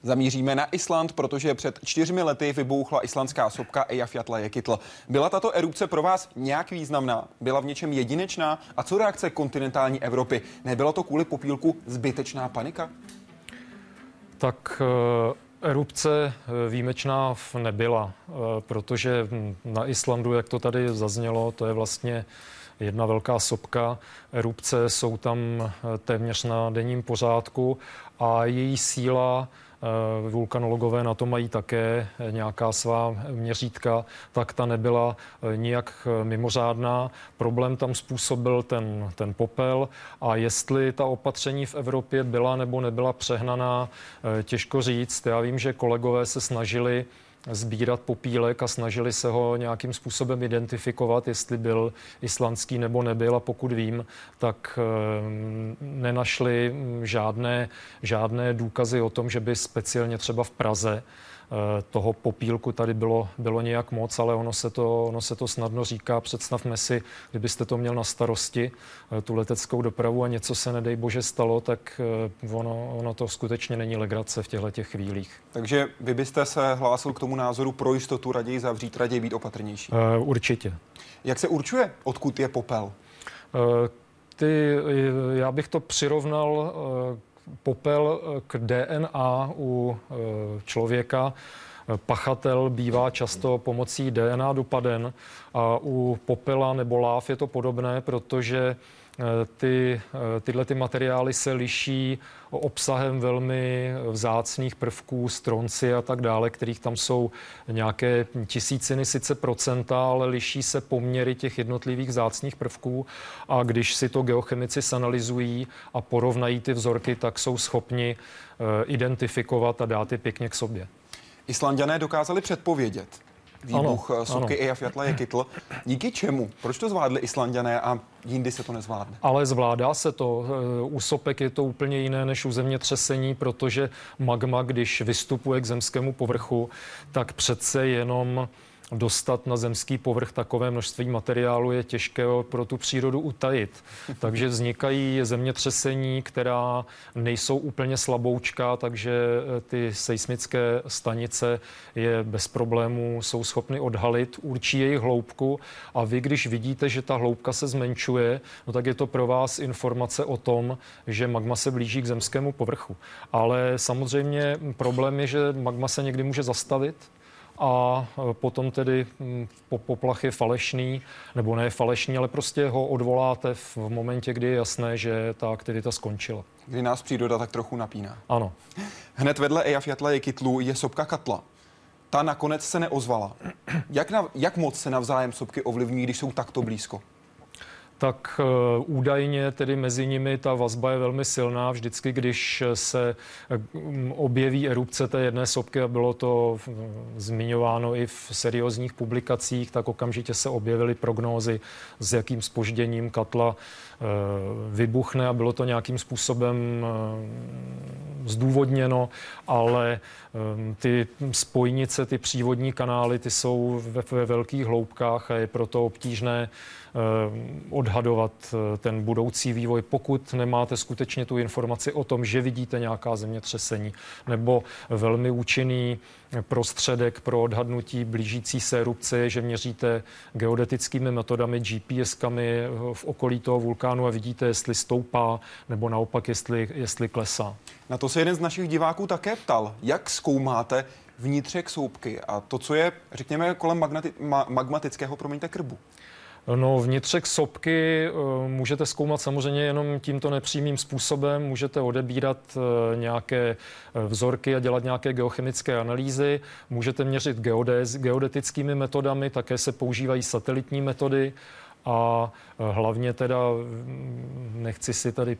Zamíříme na Island, protože před 4 lety vybouchla islandská sopka Eyjafjallajökull. Byla tato erupce pro vás nějak významná? Byla v něčem jedinečná? A co reakce kontinentální Evropy? Nebyla to kvůli popílku zbytečná panika? Tak erupce výjimečná nebyla, protože na Islandu, jak to tady zaznělo, to je vlastně jedna velká sopka. Erupce jsou tam téměř na denním pořádku a její síla, vulkanologové na to mají také nějaká svá měřítka, tak ta nebyla nijak mimořádná. Problém tam způsobil ten popel a jestli ta opatření v Evropě byla nebo nebyla přehnaná, těžko říct. Já vím, že kolegové se snažili sbírat popílek a snažili se ho nějakým způsobem identifikovat, jestli byl islandský nebo nebyl, a pokud vím, tak nenašli žádné důkazy o tom, že by speciálně třeba v Praze toho popílku tady bylo nějak moc, ale ono se to snadno říká. Představme si, kdybyste to měl na starosti, tu leteckou dopravu, a něco se, nedej bože, stalo, tak ono to skutečně není legrace v těchto chvílích. Takže vy byste se hlásil k tomu názoru pro jistotu raději zavřít, raději být opatrnější? Určitě. Jak se určuje, odkud je popel? Já bych to přirovnal popel k DNA u člověka. Pachatel bývá často pomocí DNA dopaden a u popela nebo láv je to podobné, protože tyhle materiály se liší obsahem velmi vzácných prvků, stronci a tak dále, kterých tam jsou nějaké tisíciny sice procenta, ale liší se poměry těch jednotlivých vzácných prvků, a když si to geochemici analyzují a porovnají ty vzorky, tak jsou schopni identifikovat a dát je pěkně k sobě. Islanďané dokázali předpovědět výbuch sopky Eyjafjallajökull. Díky čemu? Proč to zvládli Islanďané a jindy se to nezvládne? Ale zvládá se to. U sopek je to úplně jiné než u zemětřesení, protože magma, když vystupuje k zemskému povrchu, tak přece jenom dostat na zemský povrch takové množství materiálu je těžké pro tu přírodu utajit. Takže vznikají zemětřesení, která nejsou úplně slaboučká, takže ty seismické stanice je bez problémů jsou schopny odhalit, určí jejich hloubku, a vy, když vidíte, že ta hloubka se zmenšuje, no tak je to pro vás informace o tom, že magma se blíží k zemskému povrchu. Ale samozřejmě problém je, že magma se někdy může zastavit, a potom tedy poplach je falešný, nebo ne falešný, ale prostě ho odvoláte v momentě, kdy je jasné, že ta aktivita skončila. Kdy nás příroda tak trochu napíná. Ano. Hned vedle Eyjafjallajökullu je sopka Katla. Ta nakonec se neozvala. Jak moc se navzájem sopky ovlivní, když jsou takto blízko? Tak údajně tedy mezi nimi ta vazba je velmi silná. Vždycky, když se objeví erupce té jedné sopky, a bylo to zmiňováno i v seriózních publikacích, tak okamžitě se objevily prognózy, s jakým zpožděním Katla vybuchne, a bylo to nějakým způsobem zdůvodněno, ale ty spojnice, ty přívodní kanály, ty jsou ve velkých hloubkách a je proto obtížné odhadovat ten budoucí vývoj, pokud nemáte skutečně tu informaci o tom, že vidíte nějaká zemětřesení, nebo velmi účinný prostředek pro odhadnutí blížící se erupce je, že měříte geodetickými metodami, GPS-kami v okolí toho vulkánu a vidíte, jestli stoupá, nebo naopak, jestli klesá. Na to se jeden z našich diváků také ptal, jak zkoumáte vnitřek sopky a to, co je, řekněme, kolem magmatického, krbu. No, vnitřek sopky můžete zkoumat samozřejmě jenom tímto nepřímým způsobem. Můžete odebírat nějaké vzorky a dělat nějaké geochemické analýzy. Můžete měřit geodetickými metodami, také se používají satelitní metody. A hlavně teda, nechci si tady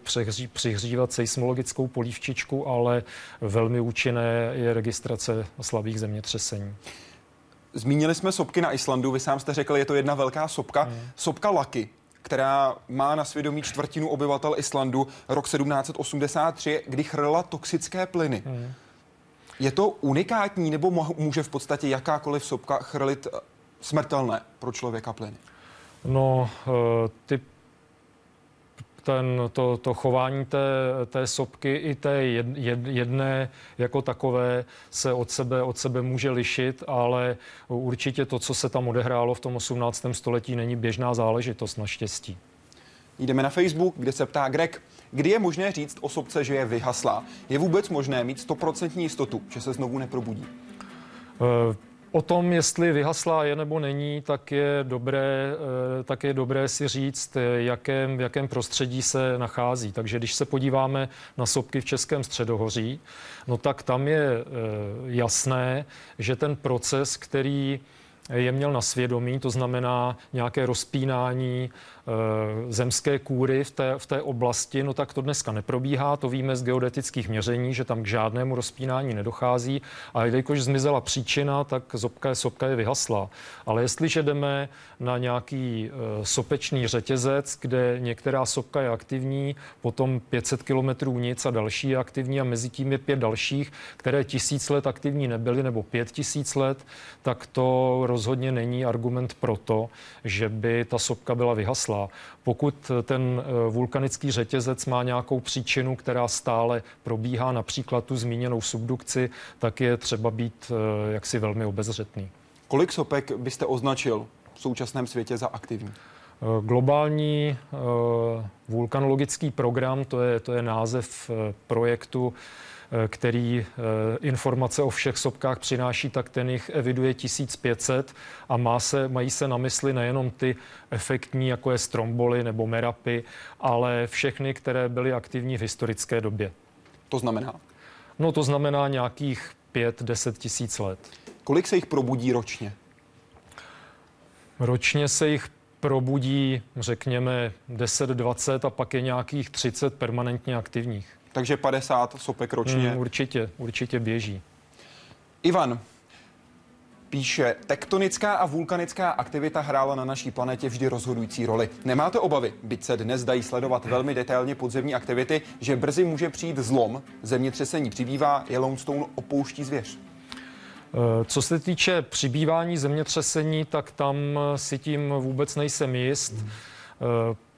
přihřívat seismologickou polívčičku, ale velmi účinné je registrace slabých zemětřesení. Zmínili jsme sopky na Islandu, vy sám jste řekl, je to jedna velká sopka. Sopka Laki, která má na svědomí čtvrtinu obyvatel Islandu, rok 1783, kdy chrlila toxické plyny. Je to unikátní, nebo může v podstatě jakákoliv sopka chrlit smrtelné pro člověka plyny? No, to chování té sopky i té jedné jako takové se od sebe může lišit, ale určitě to, co se tam odehrálo v tom 18. století, není běžná záležitost, naštěstí. Jdeme na Facebook, kde se ptá Greg, kdy je možné říct o sopce, že je vyhaslá? Je vůbec možné mít 100% jistotu, že se znovu neprobudí? O tom, jestli vyhaslá je nebo není, tak je dobré si říct, v jakém prostředí se nachází. Takže když se podíváme na sopky v Českém středohoří, no tak tam je jasné, že ten proces, který je měl na svědomí, to znamená nějaké rozpínání zemské kůry v té oblasti, no tak to dneska neprobíhá, to víme z geodetických měření, že tam k žádnému rozpínání nedochází a jelikož zmizela příčina, tak sopka je vyhasla. Ale jestliže jdeme na nějaký sopečný řetězec, kde některá sopka je aktivní, potom 500 kilometrů nic a další je aktivní a mezi tím je 5 dalších, které 1000 let aktivní nebyly nebo 5000 let, tak to rozhodně není argument pro to, že by ta sopka byla vyhaslá. Pokud ten vulkanický řetězec má nějakou příčinu, která stále probíhá, například tu zmíněnou subdukci, tak je třeba být jaksi velmi obezřetný. Kolik sopek byste označil v současném světě za aktivní? Globální vulkanologický program, to je název projektu, který informace o všech sopkách přináší, tak ten jich eviduje 1500 a mají se na mysli nejenom ty efektní, jako je Stromboli nebo Merapy, ale všechny, které byly aktivní v historické době. To znamená? No to znamená nějakých 5–10 000 let. Kolik se jich probudí ročně? Ročně se jich probudí, řekněme, 10–20 a pak je nějakých 30 permanentně aktivních. Takže 50 sopek ročně. Určitě běží. Ivan píše, tektonická a vulkanická aktivita hrála na naší planetě vždy rozhodující roli. Nemáte obavy, byť se dnes dají sledovat velmi detailně podzemní aktivity, že brzy může přijít zlom, zemětřesení přibývá, Yellowstone opouští zvěř? Co se týče přibývání zemětřesení, tak tam si tím vůbec nejsem jist.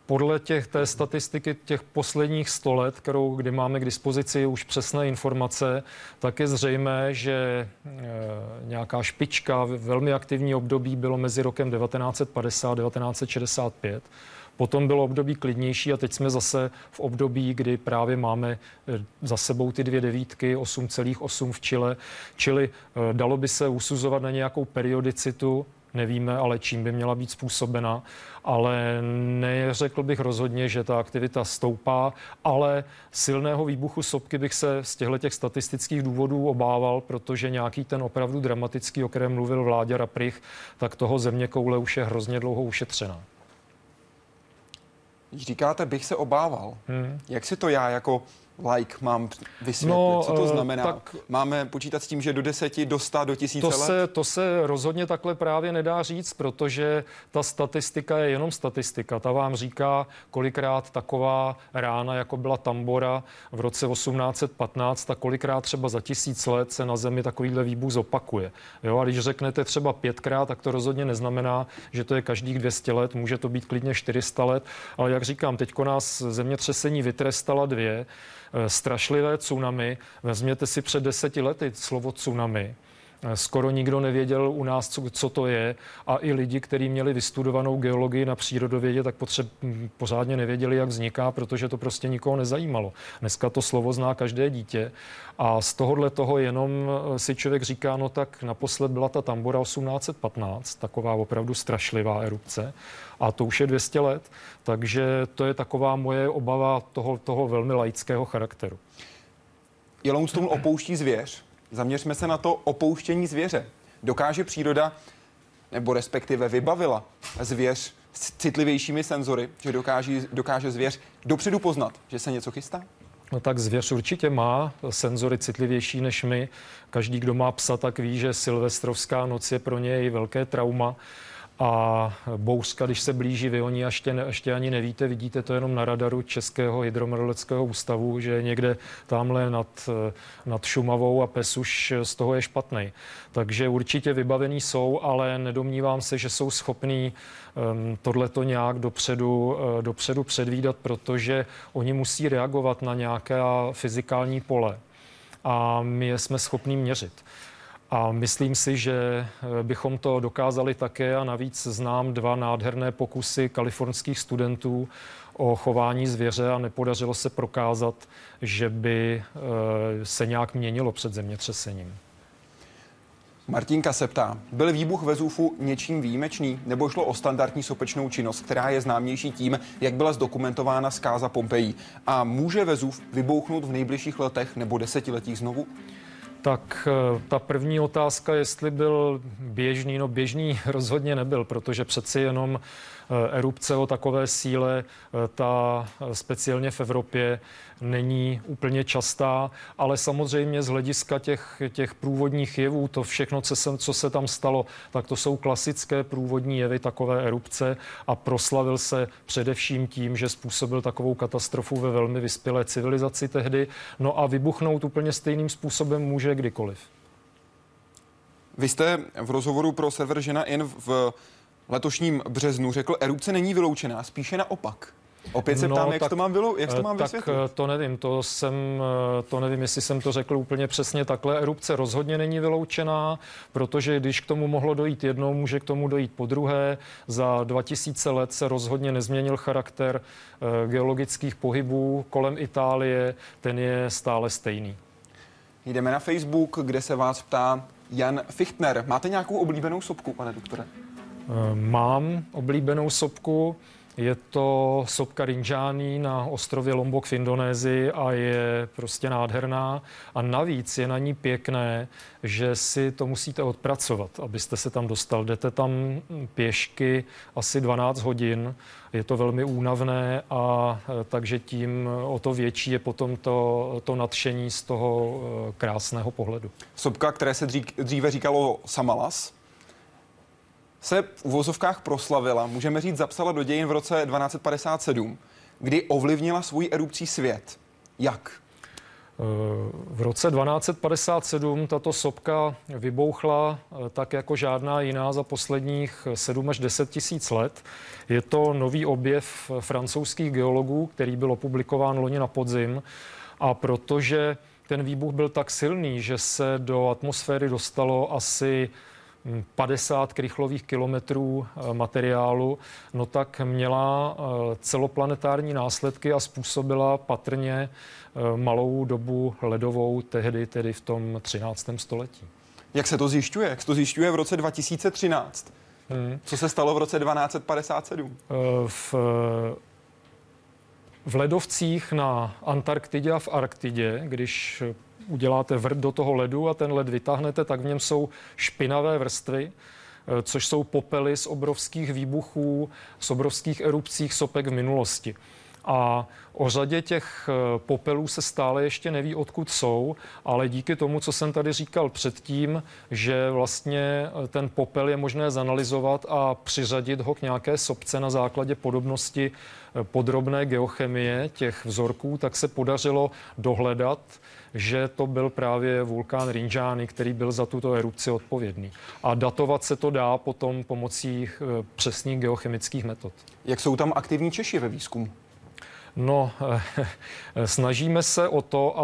Podle té statistiky těch posledních 100 let, kdy máme k dispozici už přesné informace, tak je zřejmé, že nějaká špička v velmi aktivní období bylo mezi rokem 1950 a 1965. Potom bylo období klidnější a teď jsme zase v období, kdy právě máme za sebou ty 2 devítky, 8,8 v Chile. Čili dalo by se usuzovat na nějakou periodicitu, nevíme, ale čím by měla být způsobena, ale neřekl bych rozhodně, že ta aktivita stoupá, ale silného výbuchu sopky bych se z těchto statistických důvodů obával, protože nějaký ten opravdu dramatický, o kterém mluvil Vláďa Raprych, tak toho zeměkoule už je hrozně dlouho ušetřená. Když říkáte, bych se obával, jak si to já jako laik mám vysvětlit? No, co to znamená? Tak máme počítat s tím, že do 10, do 100, do 1000 let? To se rozhodně takhle právě nedá říct, protože ta statistika je jenom statistika. Ta vám říká, kolikrát taková rána, jako byla Tambora v roce 1815, tak kolikrát třeba za 1000 let se na Zemi takovýhle výbuch zopakuje. Jo? A když řeknete třeba 5krát, tak to rozhodně neznamená, že to je každých 200 let, může to být klidně 400 let, ale jak říkám, teďko nás zemětřesení vytrestala 2, strašlivé tsunami. Vezměte si před 10 lety slovo tsunami. Skoro nikdo nevěděl u nás, co to je. A i lidi, kteří měli vystudovanou geologii na přírodovědě, tak pořádně nevěděli, jak vzniká, protože to prostě nikoho nezajímalo. Dneska to slovo zná každé dítě. A z tohohle toho jenom si člověk říká, no tak naposled byla ta Tambora 1815, taková opravdu strašlivá erupce. A to už je 200 let, takže to je taková moje obava toho velmi laického charakteru. Yellowstone opouští zvěř. Zaměřme se na to opouštění zvěře. Dokáže příroda, nebo respektive vybavila zvěř s citlivějšími senzory, že dokáže zvěř dopředu poznat, že se něco chystá? No tak zvěř určitě má senzory citlivější než my. Každý, kdo má psa, tak ví, že silvestrovská noc je pro něj velké trauma. A bouřka, když se blíží, vy oni ještě ani nevíte, vidíte to jenom na radaru Českého hydrometeorologického ústavu, že někde tamhle nad Šumavou a pes už z toho je špatný. Takže určitě vybavení jsou, ale nedomnívám se, že jsou schopní tohleto nějak dopředu předvídat, protože oni musí reagovat na nějaké fyzikální pole a my je jsme schopní měřit. A myslím si, že bychom to dokázali také a navíc znám dva nádherné pokusy kalifornských studentů o chování zvěře a nepodařilo se prokázat, že by se nějak měnilo před zemětřesením. Martinka se ptá, byl výbuch Vesuvu něčím výjimečný nebo šlo o standardní sopečnou činnost, která je známější tím, jak byla zdokumentována zkáza Pompeji? A může Vesuv vybouchnout v nejbližších letech nebo desetiletích znovu? Tak ta první otázka, jestli byl běžný, no běžný rozhodně nebyl, protože přeci jenom erupce o takové síle, ta speciálně v Evropě, není úplně častá, ale samozřejmě z hlediska těch průvodních jevů, to všechno, co se tam stalo, tak to jsou klasické průvodní jevy takové erupce a proslavil se především tím, že způsobil takovou katastrofu ve velmi vyspělé civilizaci tehdy, no a vybuchnout úplně stejným způsobem může kdykoliv. Vy jste v rozhovoru pro server Žena in v letošním březnu řekl, erupce není vyloučená, spíše naopak. Opět se ptám, jak to mám vysvětlit? Tak to nevím, to nevím, jestli jsem to řekl úplně přesně takhle. Erupce rozhodně není vyloučená, protože když k tomu mohlo dojít jednou, může k tomu dojít podruhé. Za 2000 let se rozhodně nezměnil charakter geologických pohybů kolem Itálie, ten je stále stejný. Jdeme na Facebook, kde se vás ptá Jan Fichtner. Máte nějakou oblíbenou sopku, pane doktore? Mám oblíbenou sopku. Je to sopka Rinjani na ostrově Lombok v Indonésii a je prostě nádherná. A navíc je na ní pěkné, že si to musíte odpracovat, abyste se tam dostal. Jdete tam pěšky asi 12 hodin. Je to velmi únavné a takže tím o to větší je potom to nadšení z toho krásného pohledu. Sopka, které se dříve říkalo Samalas, se v uvozovkách proslavila, můžeme říct, zapsala do dějin v roce 1257, kdy ovlivnila svůj erupcí svět. Jak? V roce 1257 tato sopka vybouchla tak jako žádná jiná za posledních 7 až 10 tisíc let. Je to nový objev francouzských geologů, který byl opublikován loni na podzim. A protože ten výbuch byl tak silný, že se do atmosféry dostalo asi 50 krychlových kilometrů materiálu, no tak měla celoplanetární následky a způsobila patrně malou dobu ledovou tehdy, tedy v tom 13. století. Jak se to zjišťuje? Jak se to zjišťuje v roce 2013? Co se stalo v roce 1257? V ledovcích na Antarktidě a v Arktidě, když uděláte vrt do toho ledu a ten led vytáhnete, tak v něm jsou špinavé vrstvy, což jsou popely z obrovských výbuchů, z obrovských erupcích sopek v minulosti. A o řadě těch popelů se stále ještě neví, odkud jsou, ale díky tomu, co jsem tady říkal předtím, že vlastně ten popel je možné zanalyzovat a přiřadit ho k nějaké sopce na základě podobnosti podrobné geochemie těch vzorků, tak se podařilo dohledat, že to byl právě vulkán Rinjani, který byl za tuto erupci odpovědný. A datovat se to dá potom pomocí přesných geochemických metod. Jak jsou tam aktivní Češi ve výzkumu? No, snažíme se o to,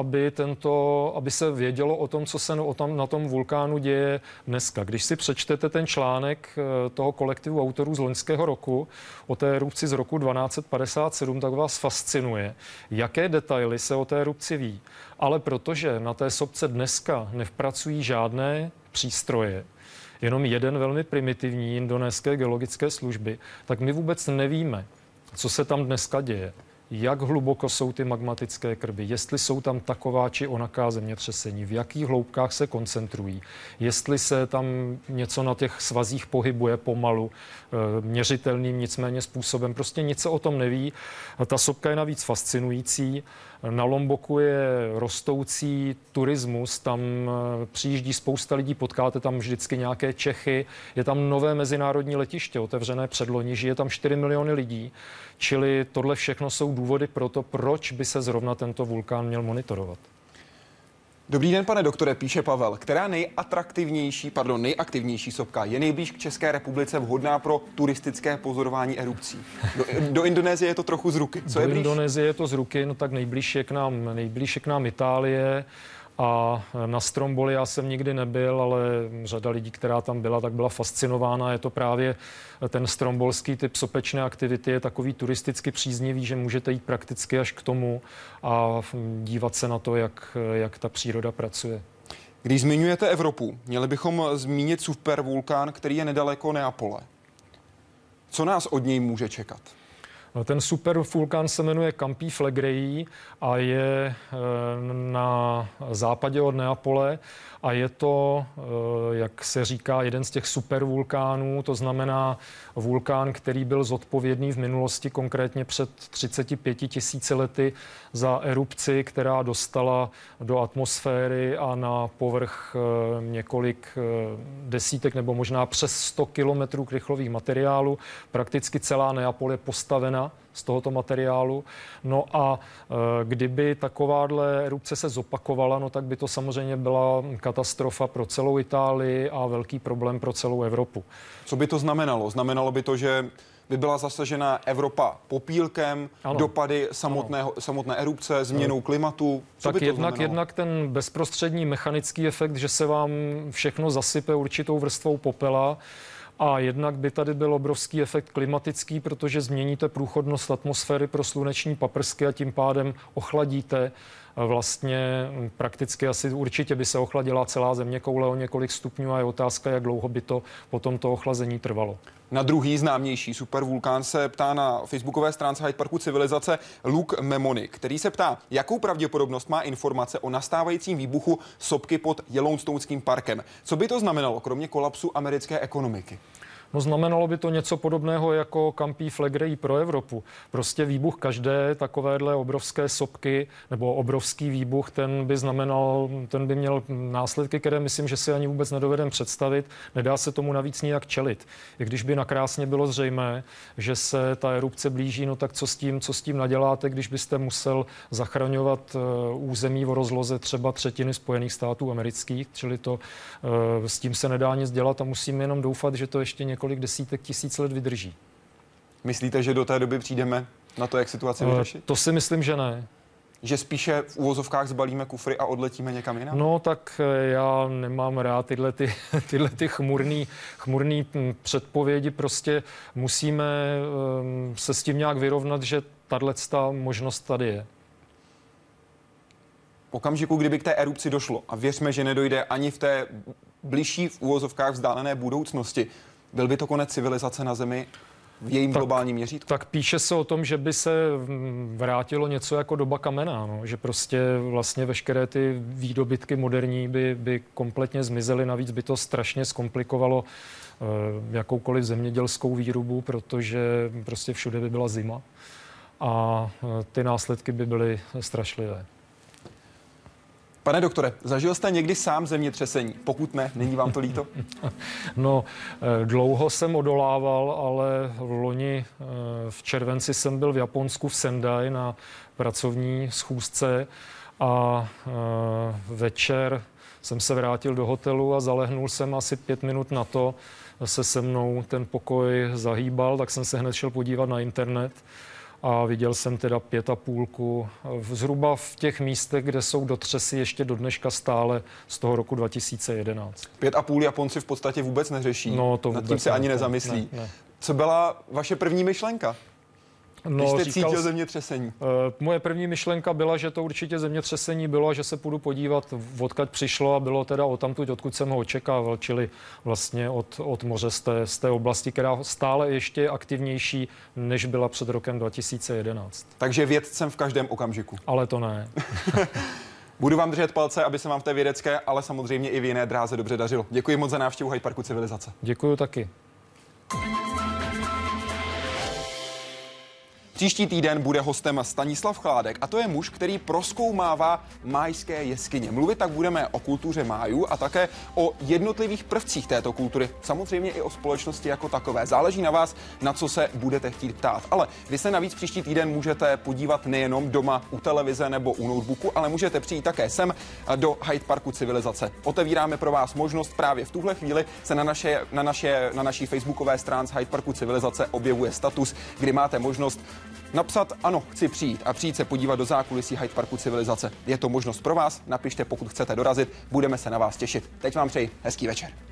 aby se vědělo o tom, co se na tom vulkánu děje dneska. Když si přečtete ten článek toho kolektivu autorů z loňského roku o té erupci z roku 1257, tak vás fascinuje, jaké detaily se o té erupci ví. Ale protože na té sopce dneska nevpracují žádné přístroje, jenom jeden velmi primitivní indonéské geologické služby, tak my vůbec nevíme, co se tam dneska děje. jak hluboko jsou ty magmatické krby, jestli jsou tam taková či onaká zemětřesení, v jakých hloubkách se koncentrují, jestli se tam něco na těch svazích pohybuje pomalu, měřitelným nicméně způsobem. Prostě nic se o tom neví. Ta sopka je navíc fascinující. Na Lomboku je rostoucí turismus, tam přijíždí spousta lidí, potkáte tam vždycky nějaké Čechy, je tam nové mezinárodní letiště, otevřené předloni, žije tam 4 miliony lidí, čili tohle všechno jsou důvody pro to, proč by se zrovna tento vulkán měl monitorovat. Dobrý den, pane doktore, píše Pavel. Která nejaktivnější sopka je nejblíž k České republice vhodná pro turistické pozorování erupcí? Do Indonésie je to trochu z ruky. Co je blíž? Do Indonésie je to z ruky, no tak nejblíž je k nám Itálie. A na Stromboli já jsem nikdy nebyl, ale řada lidí, která tam byla, tak byla fascinována. Je to právě ten strombolský typ sopečné aktivity, je takový turisticky příznivý, že můžete jít prakticky až k tomu a dívat se na to, jak ta příroda pracuje. Když zmiňujete Evropu, měli bychom zmínit supervulkán, který je nedaleko Neapole. Co nás od něj může čekat? Ten supervulkán se jmenuje Campi Flegrei a je na západě od Neapole a je to, jak se říká, jeden z těch supervulkánů, to znamená vulkán, který byl zodpovědný v minulosti, konkrétně před 35 000 lety, za erupci, která dostala do atmosféry a na povrch několik desítek nebo možná přes 100 kilometrů krychlových materiálu. Prakticky celá Neapol je postavena z tohoto materiálu. No a kdyby takováhle erupce se zopakovala, no tak by to samozřejmě byla katastrofa pro celou Itálii a velký problém pro celou Evropu. Co by to znamenalo? Znamenalo by to, že by byla zasažena Evropa popílkem, ano, dopady samotné erupce, změnou klimatu? Co tak jednak ten bezprostřední mechanický efekt, že se vám všechno zasype určitou vrstvou popela, a jednak by tady byl obrovský efekt klimatický, protože změníte průchodnost atmosféry pro sluneční paprsky a tím pádem ochladíte. Vlastně prakticky asi určitě by se ochladila celá zeměkoule o několik stupňů a je otázka, jak dlouho by to potom to ochlazení trvalo. Na druhý známější supervulkán se ptá na facebookové stránce Hyde Parku Civilizace Luke Memony, který se ptá, jakou pravděpodobnost má informace o nastávajícím výbuchu sopky pod Yellowstoneským parkem. Co by to znamenalo, kromě kolapsu americké ekonomiky? No, znamenalo by to něco podobného jako Campi Flegrei pro Evropu. Prostě výbuch každé takovéhle obrovské sopky nebo obrovský výbuch, ten by měl následky, které myslím, že si ani vůbec nedovedeme představit. Nedá se tomu navíc nijak čelit. I když by nakrásně bylo zřejmé, že se ta erupce blíží, no tak co s tím naděláte, když byste musel zachraňovat území v rozloze třeba třetiny Spojených států amerických, čili to s tím se nedá nic dělat a musíme jenom doufat, že to ještě kolik desítek tisíc let vydrží. Myslíte, že do té doby přijdeme na to, jak situaci vyřešit? To si myslím, že ne. Že spíše v uvozovkách zbalíme kufry a odletíme někam jinam? No tak já nemám rád tyhle chmurný předpovědi. Prostě musíme se s tím nějak vyrovnat, že tato možnost tady je. V okamžiku, kdyby k té erupci došlo, a věřme, že nedojde ani v té bližší v uvozovkách vzdálené budoucnosti, byl by to konec civilizace na Zemi v jejím globálním měřítku? Tak píše se o tom, že by se vrátilo něco jako doba kamena, no? Že prostě vlastně veškeré ty výdobytky moderní by kompletně zmizely, navíc by to strašně zkomplikovalo jakoukoliv zemědělskou výrobu, protože prostě všude by byla zima a ty následky by byly strašlivé. Pane doktore, zažil jste někdy sám zemětřesení? Pokud ne, není vám to líto? No, dlouho jsem odolával, ale loni v červenci jsem byl v Japonsku v Sendai na pracovní schůzce a večer jsem se vrátil do hotelu a zalehnul jsem asi 5 minut na to, se mnou ten pokoj zahýbal, tak jsem se hned šel podívat na internet. A viděl jsem teda 5,5 zhruba v těch místech, kde jsou dotřesy ještě do dneška stále z toho roku 2011. 5,5 Japonci v podstatě vůbec neřeší. No, to vůbec nad tím se ani nezamyslí. Ne. Co byla vaše první myšlenka? Když jste cítil zemětřesení? Moje první myšlenka byla, že to určitě zemětřesení bylo, že se půjdu podívat, odkud přišlo, a bylo teda odtamtud, odkud jsem ho očekával, čili vlastně od moře z té oblasti, která stále ještě je aktivnější, než byla před rokem 2011. Takže vědcem v každém okamžiku. Ale to ne. Budu vám držet palce, aby se vám v té vědecké, ale samozřejmě i v jiné dráze dobře dařilo. Děkuji moc za návštěvu Hyde Parku Civilizace. Děkuji taky. Příští týden bude hostem Stanislav Chládek, a to je muž, který prozkoumává májské jeskyně. Mluvit tak budeme o kultuře Májů a také o jednotlivých prvcích této kultury. Samozřejmě i o společnosti jako takové. Záleží na vás, na co se budete chtít ptát. Ale vy se navíc příští týden můžete podívat nejenom doma u televize nebo u notebooku, ale můžete přijít také sem do Hyde Parku Civilizace. Otevíráme pro vás možnost právě v tuhle chvíli. Se na naší facebookové stránce Hyde Parku Civilizace objevuje status, kdy máte možnost napsat ano, chci přijít, a přijít se podívat do zákulisí Hyde Parku Civilizace. Je to možnost pro vás, napište, pokud chcete dorazit, budeme se na vás těšit. Teď vám přeji hezký večer.